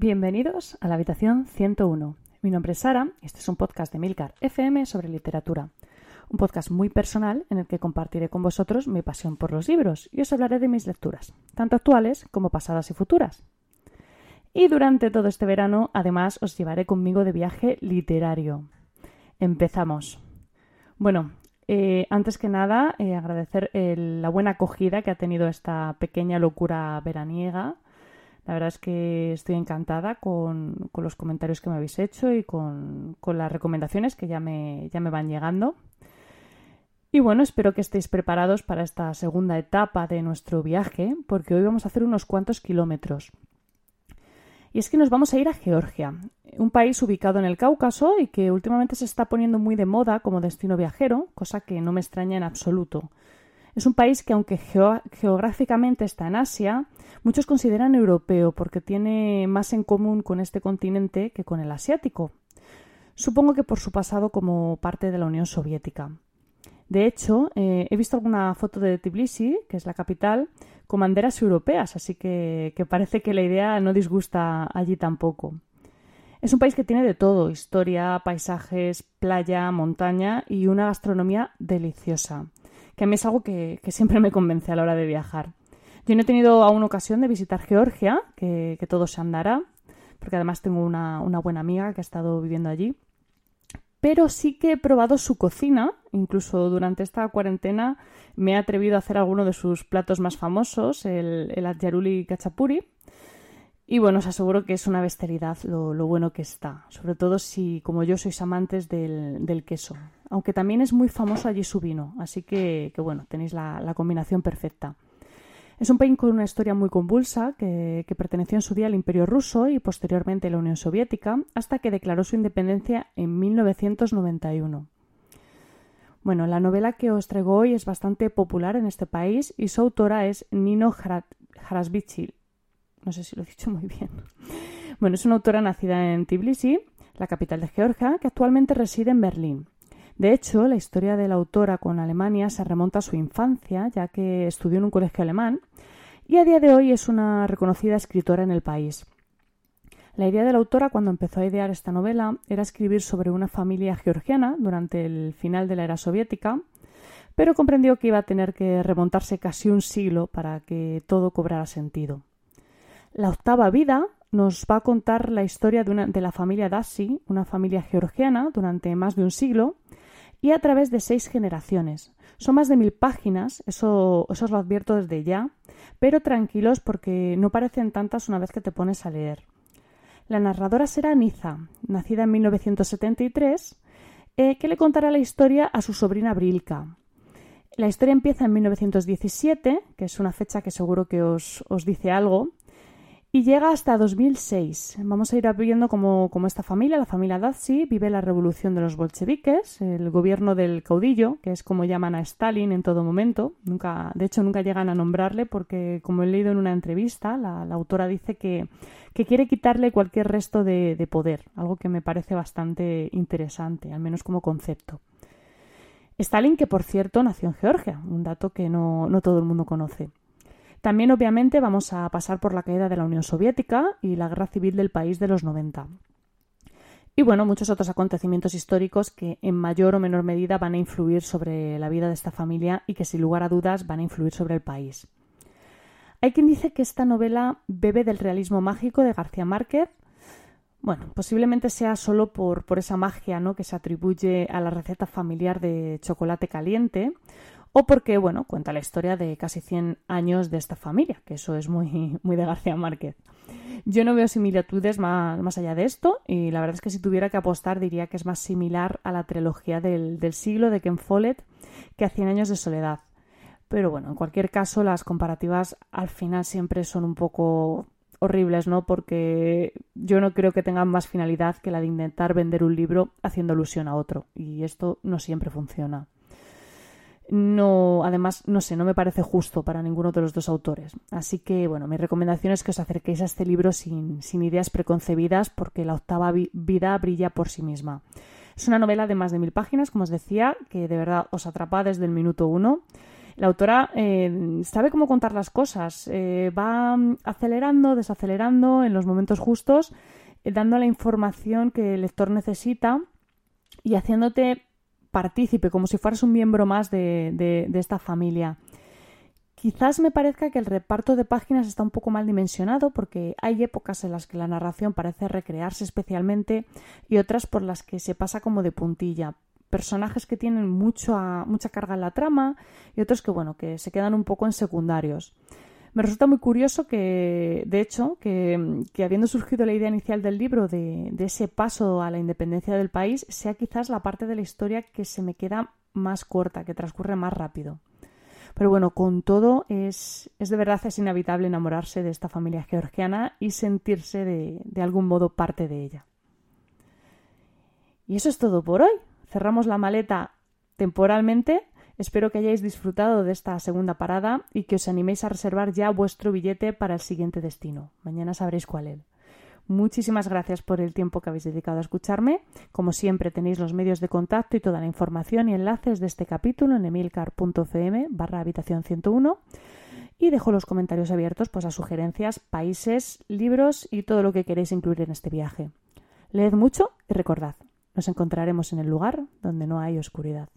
Bienvenidos a La Habitación 101. Mi nombre es Sara y este es un podcast de Milcar FM sobre literatura. Un podcast muy personal en el que compartiré con vosotros mi pasión por los libros y os hablaré de mis lecturas, tanto actuales como pasadas y futuras. Y durante todo este verano, además, os llevaré conmigo de viaje literario. Empezamos. Bueno, antes que nada, agradecer la buena acogida que ha tenido esta pequeña locura veraniega. La verdad es que estoy encantada con los comentarios que me habéis hecho y con las recomendaciones que ya me van llegando. Y bueno, espero que estéis preparados para esta segunda etapa de nuestro viaje, porque hoy vamos a hacer unos cuantos kilómetros. Y es que nos vamos a ir a Georgia, un país ubicado en el Cáucaso y que últimamente se está poniendo muy de moda como destino viajero, cosa que no me extraña en absoluto. Es un país que, aunque geográficamente está en Asia, muchos consideran europeo porque tiene más en común con este continente que con el asiático. Supongo que por su pasado como parte de la Unión Soviética. De hecho, he visto alguna foto de Tbilisi, que es la capital, con banderas europeas, así que parece que la idea no disgusta allí tampoco. Es un país que tiene de todo: historia, paisajes, playa, montaña y una gastronomía deliciosa, que a mí es algo que siempre me convence a la hora de viajar. Yo no he tenido aún ocasión de visitar Georgia, que todo se andará, porque además tengo una buena amiga que ha estado viviendo allí. Pero sí que he probado su cocina, incluso durante esta cuarentena me he atrevido a hacer alguno de sus platos más famosos, el adyaruli khachapuri. Y bueno, os aseguro que es una bestialidad lo bueno que está, sobre todo si, como yo, sois amantes del queso. Aunque también es muy famoso allí su vino, así que bueno, tenéis la combinación perfecta. Es un país con una historia muy convulsa, que perteneció en su día al Imperio Ruso y posteriormente a la Unión Soviética, hasta que declaró su independencia en 1991. Bueno, la novela que os traigo hoy es bastante popular en este país y su autora es Nino Harasvichil. No sé si lo he dicho muy bien. Bueno, es una autora nacida en Tbilisi, la capital de Georgia, que actualmente reside en Berlín. De hecho, la historia de la autora con Alemania se remonta a su infancia, ya que estudió en un colegio alemán y a día de hoy es una reconocida escritora en el país. La idea de la autora cuando empezó a idear esta novela era escribir sobre una familia georgiana durante el final de la era soviética, pero comprendió que iba a tener que remontarse casi un siglo para que todo cobrara sentido. La octava vida nos va a contar la historia de la familia Dzhashi, una familia georgiana durante más de un siglo, y a través de 6 generaciones. Son más de 1000 páginas, eso os lo advierto desde ya, pero tranquilos porque no parecen tantas una vez que te pones a leer. La narradora será Niza, nacida en 1973, que le contará la historia a su sobrina Brilka. La historia empieza en 1917, que es una fecha que seguro que os dice algo, y llega hasta 2006. Vamos a ir viendo cómo esta familia, la familia Dzhashi, vive la revolución de los bolcheviques, el gobierno del caudillo, que es como llaman a Stalin en todo momento. De hecho, nunca llegan a nombrarle porque, como he leído en una entrevista, la autora dice que quiere quitarle cualquier resto de poder, algo que me parece bastante interesante, al menos como concepto. Stalin, que por cierto nació en Georgia, un dato que no todo el mundo conoce. También, obviamente, vamos a pasar por la caída de la Unión Soviética y la guerra civil del país de los 90. Y bueno, muchos otros acontecimientos históricos que en mayor o menor medida van a influir sobre la vida de esta familia y que sin lugar a dudas van a influir sobre el país. Hay quien dice que esta novela bebe del realismo mágico de García Márquez. Bueno, posiblemente sea solo por esa magia, ¿no?, que se atribuye a la receta familiar de chocolate caliente, o porque, bueno, cuenta la historia de casi 100 años de esta familia, que eso es muy, muy de García Márquez. Yo no veo similitudes más allá de esto, y la verdad es que si tuviera que apostar diría que es más similar a la trilogía del siglo de Ken Follett que a 100 años de soledad. Pero bueno, en cualquier caso, las comparativas al final siempre son un poco horribles, ¿no? Porque yo no creo que tengan más finalidad que la de intentar vender un libro haciendo alusión a otro, y esto no siempre funciona. No, además, no sé, no me parece justo para ninguno de los dos autores. Así que, bueno, mi recomendación es que os acerquéis a este libro sin ideas preconcebidas, porque la octava vida brilla por sí misma. Es una novela de más de 1000 páginas, como os decía, que de verdad os atrapa desde el minuto 1. La autora sabe cómo contar las cosas, va acelerando, desacelerando en los momentos justos, dando la información que el lector necesita y haciéndote partícipe, como si fueras un miembro más de esta familia. Quizás me parezca que el reparto de páginas está un poco mal dimensionado porque hay épocas en las que la narración parece recrearse especialmente y otras por las que se pasa como de puntilla. Personajes que tienen mucha carga en la trama y otros que, bueno, que se quedan un poco en secundarios. Me resulta muy curioso que, de hecho, que habiendo surgido la idea inicial del libro de ese paso a la independencia del país, sea quizás la parte de la historia que se me queda más corta, que transcurre más rápido. Pero bueno, con todo, es de verdad es inevitable enamorarse de esta familia georgiana y sentirse de algún modo parte de ella. Y eso es todo por hoy. Cerramos la maleta temporalmente. Espero que hayáis disfrutado de esta segunda parada y que os animéis a reservar ya vuestro billete para el siguiente destino. Mañana sabréis cuál es. Muchísimas gracias por el tiempo que habéis dedicado a escucharme. Como siempre, tenéis los medios de contacto y toda la información y enlaces de este capítulo en emilcar.fm/habitación101 y dejo los comentarios abiertos pues, a sugerencias, países, libros y todo lo que queréis incluir en este viaje. Leed mucho y recordad, nos encontraremos en el lugar donde no hay oscuridad.